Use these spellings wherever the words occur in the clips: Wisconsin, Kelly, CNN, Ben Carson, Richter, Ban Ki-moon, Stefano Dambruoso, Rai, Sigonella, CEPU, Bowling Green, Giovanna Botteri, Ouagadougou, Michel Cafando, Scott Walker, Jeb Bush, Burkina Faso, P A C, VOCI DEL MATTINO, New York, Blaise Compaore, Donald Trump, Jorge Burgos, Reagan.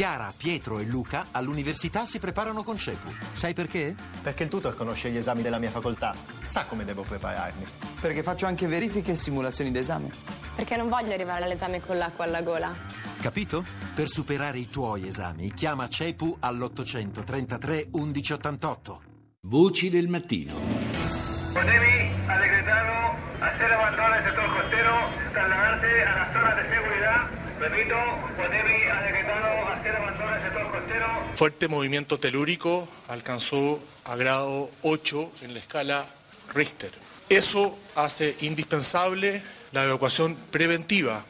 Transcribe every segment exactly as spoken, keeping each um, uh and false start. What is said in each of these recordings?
Chiara, Pietro e Luca all'università si preparano con CEPU. Sai perché? Perché il tutor conosce gli esami della mia facoltà. Sa come devo prepararmi. Perché faccio anche verifiche e simulazioni d'esame. Perché non voglio arrivare all'esame con l'acqua alla gola. Capito? Per superare i tuoi esami, chiama CEPU all'ottocentotrentatré undici ottantotto. Voci del mattino. Potevi allegretano a essere abbandonato il settore costero dall'arte alla zona di segurità. Repito, potevi allegretano a essere abbandonato il settore costero. Fuerte movimiento telúrico alcanzó a grado ocho en la escala Richter. Eso hace indispensable la evacuación preventiva.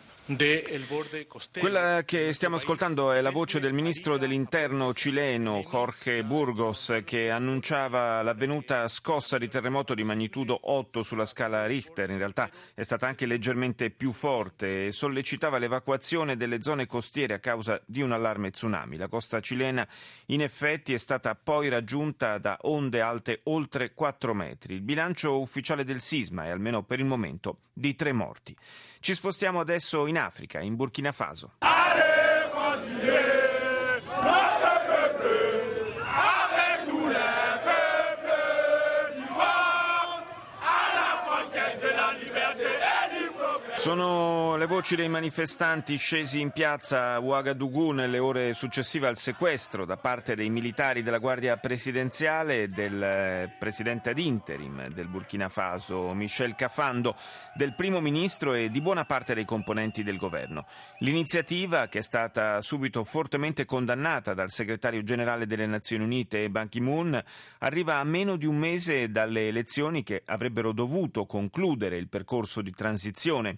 Quella che stiamo ascoltando è la voce del ministro dell'interno cileno Jorge Burgos, che annunciava l'avvenuta scossa di terremoto di magnitudo otto sulla scala Richter. In realtà è stata anche leggermente più forte e sollecitava l'evacuazione delle zone costiere a causa di un allarme tsunami. La costa cilena in effetti è stata poi raggiunta da onde alte oltre quattro metri. Il bilancio ufficiale del sisma è, almeno per il momento, di tre morti. Ci spostiamo adesso in Africa, in Burkina Faso. Sono le voci dei manifestanti scesi in piazza a Ouagadougou nelle ore successive al sequestro da parte dei militari della Guardia Presidenziale e del presidente ad interim del Burkina Faso, Michel Cafando, del primo ministro e di buona parte dei componenti del governo. L'iniziativa, che è stata subito fortemente condannata dal segretario generale delle Nazioni Unite, Ban Ki-moon, arriva a meno di un mese dalle elezioni che avrebbero dovuto concludere il percorso di transizione.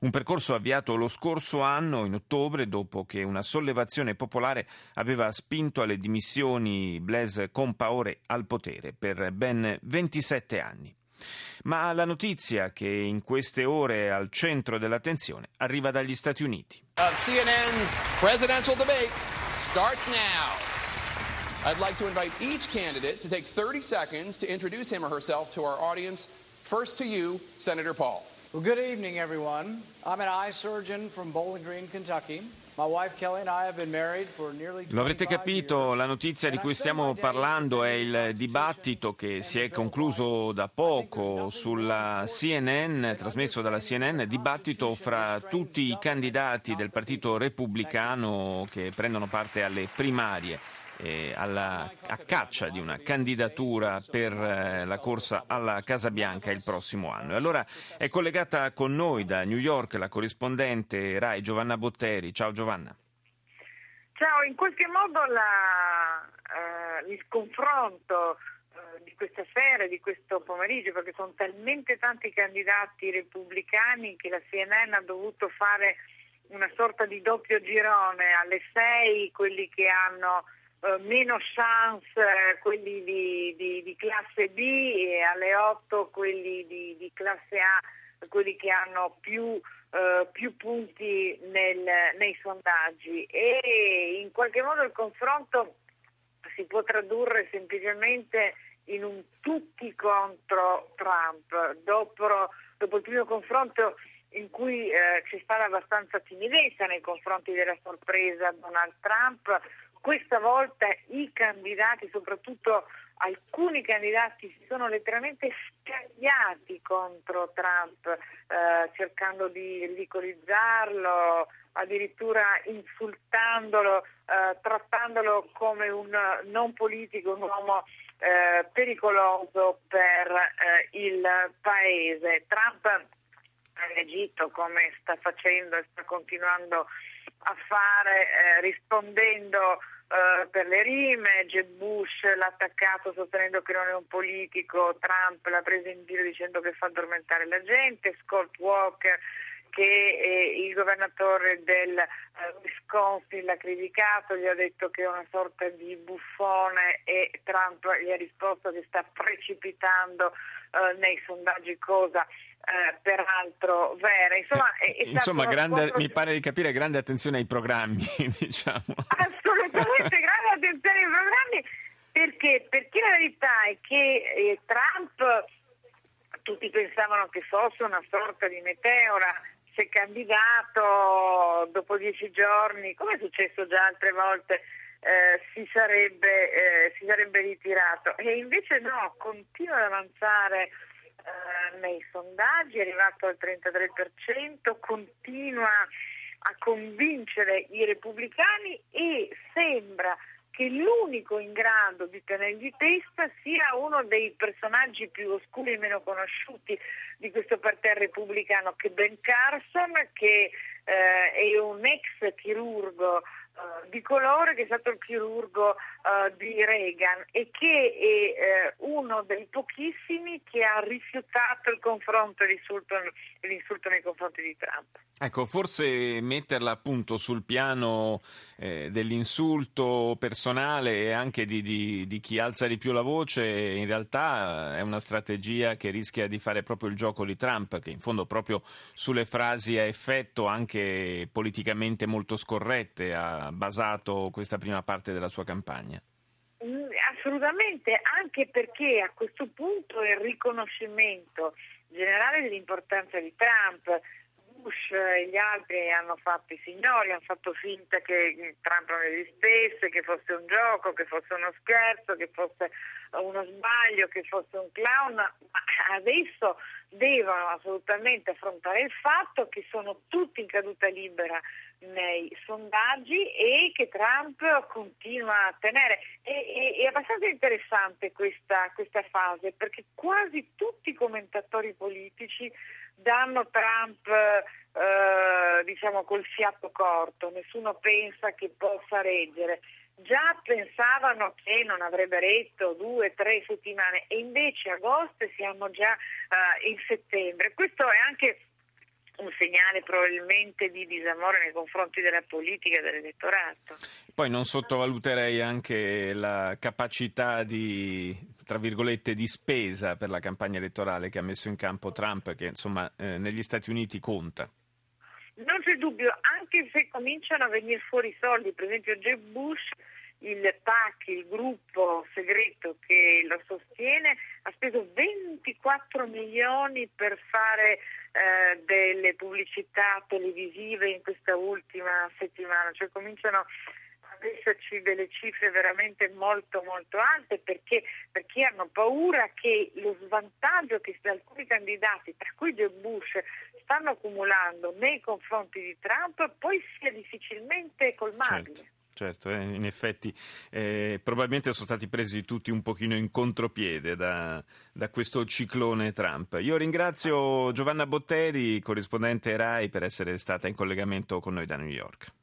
Un percorso avviato lo scorso anno, in ottobre, dopo che una sollevazione popolare aveva spinto alle dimissioni Blaise Compaore al potere per ben ventisette anni. Ma la notizia che in queste ore è al centro dell'attenzione arriva dagli Stati Uniti. C N N's presidential debate starts now. I'd like to invite each candidate to take thirty seconds to introduce him or herself to our audience. First to you, Senator Paul. Well, good evening, everyone. I'm an eye surgeon from Bowling Green, Kentucky. My wife Kelly and I have been married for nearly Lo avrete capito, la notizia di cui stiamo parlando è il dibattito che si è concluso da poco sulla C N N, trasmesso dalla C N N, dibattito fra tutti i candidati del Partito Repubblicano che prendono parte alle primarie e alla, a caccia di una candidatura per eh, la corsa alla Casa Bianca il prossimo anno. E allora è collegata con noi da New York la corrispondente Rai Giovanna Botteri. Ciao Giovanna. Ciao, in qualche modo la, eh, il confronto eh, di questa sera, di questo pomeriggio, perché sono talmente tanti candidati repubblicani che la C N N ha dovuto fare una sorta di doppio girone: alle sei quelli che hanno Uh, meno chance uh, quelli di, di, di classe B, e alle otto quelli di, di classe A, quelli che hanno più, uh, più punti nel, nei sondaggi. E in qualche modo il confronto si può tradurre semplicemente in un tutti contro Trump. Dopo, dopo il primo confronto, in cui uh, c'è stata abbastanza timidezza nei confronti della sorpresa Donald Trump, questa volta i candidati, soprattutto alcuni candidati, si sono letteralmente scagliati contro Trump, eh, cercando di ridicolizzarlo, addirittura insultandolo, eh, trattandolo come un non politico, un uomo eh, pericoloso per eh, il paese. Trump ha reagito come sta facendo e sta continuando a fare, eh, rispondendo Uh, per le rime. Jeb Bush l'ha attaccato sostenendo che non è un politico, Trump l'ha preso in giro dicendo che fa addormentare la gente, Scott Walker, che eh, il governatore del uh, Wisconsin, l'ha criticato, gli ha detto che è una sorta di buffone, e Trump gli ha risposto che sta precipitando uh, nei sondaggi, cosa Uh, peraltro vera. Insomma, è, è Insomma grande, scontro... mi pare di capire grande attenzione ai programmi, diciamo. Assolutamente grande attenzione ai programmi, perché, perché la verità è che eh, Trump, tutti pensavano che fosse una sorta di meteora, si è candidato, dopo dieci giorni, come è successo già altre volte, eh, si sarebbe eh, si sarebbe ritirato, e invece no, continua ad avanzare eh, nei sondaggi, è arrivato al trentatré per cento, continua a convincere i repubblicani e sembra che l'unico in grado di tenergli testa sia uno dei personaggi più oscuri e meno conosciuti di questo parterre repubblicano, che Ben Carson, che eh, è un ex chirurgo eh, di colore, che è stato il chirurgo eh, di Reagan e che è eh, uno dei pochissimi che ha rifiutato il confronto e l'insulto, l'insulto nei confronti di Trump. Ecco, forse metterla appunto sul piano eh, dell'insulto personale e anche di, di, di chi alza di più la voce, in realtà è una strategia che rischia di fare proprio il gioco di Trump, che in fondo proprio sulle frasi a effetto anche politicamente molto scorrette ha basato questa prima parte della sua campagna. Assolutamente, anche perché a questo punto il riconoscimento generale dell'importanza di Trump, Bush e gli altri hanno fatto i signori, hanno fatto finta che Trump non esistesse, che fosse un gioco, che fosse uno scherzo, che fosse uno sbaglio, che fosse un clown, ma adesso devono assolutamente affrontare il fatto che sono tutti in caduta libera nei sondaggi e che Trump continua a tenere. È, è, è abbastanza interessante questa, questa fase, perché quasi tutti i commentatori politici danno Trump eh, diciamo col fiato corto, nessuno pensa che possa reggere. Già pensavano che non avrebbe retto due o tre settimane e invece agosto siamo già uh, in settembre. Questo è anche un segnale probabilmente di disamore nei confronti della politica e dell'elettorato. Poi non sottovaluterei anche la capacità di, tra virgolette, di spesa per la campagna elettorale che ha messo in campo Trump, che insomma eh, negli Stati Uniti conta. Non c'è dubbio, anche se cominciano a venire fuori i soldi. Per esempio Jeb Bush, il P A C, il gruppo segreto che lo sostiene, ha speso ventiquattro milioni per fare eh, delle pubblicità televisive in questa ultima settimana, cioè cominciano ad esserci delle cifre veramente molto molto alte, perché, perché hanno paura che lo svantaggio che alcuni candidati, tra cui Jeb Bush, stanno accumulando nei confronti di Trump poi sia difficilmente colmabile. Certo. Certo, eh, in effetti eh, probabilmente sono stati presi tutti un pochino in contropiede da, da questo ciclone Trump. Io ringrazio Giovanna Botteri, corrispondente Rai, per essere stata in collegamento con noi da New York.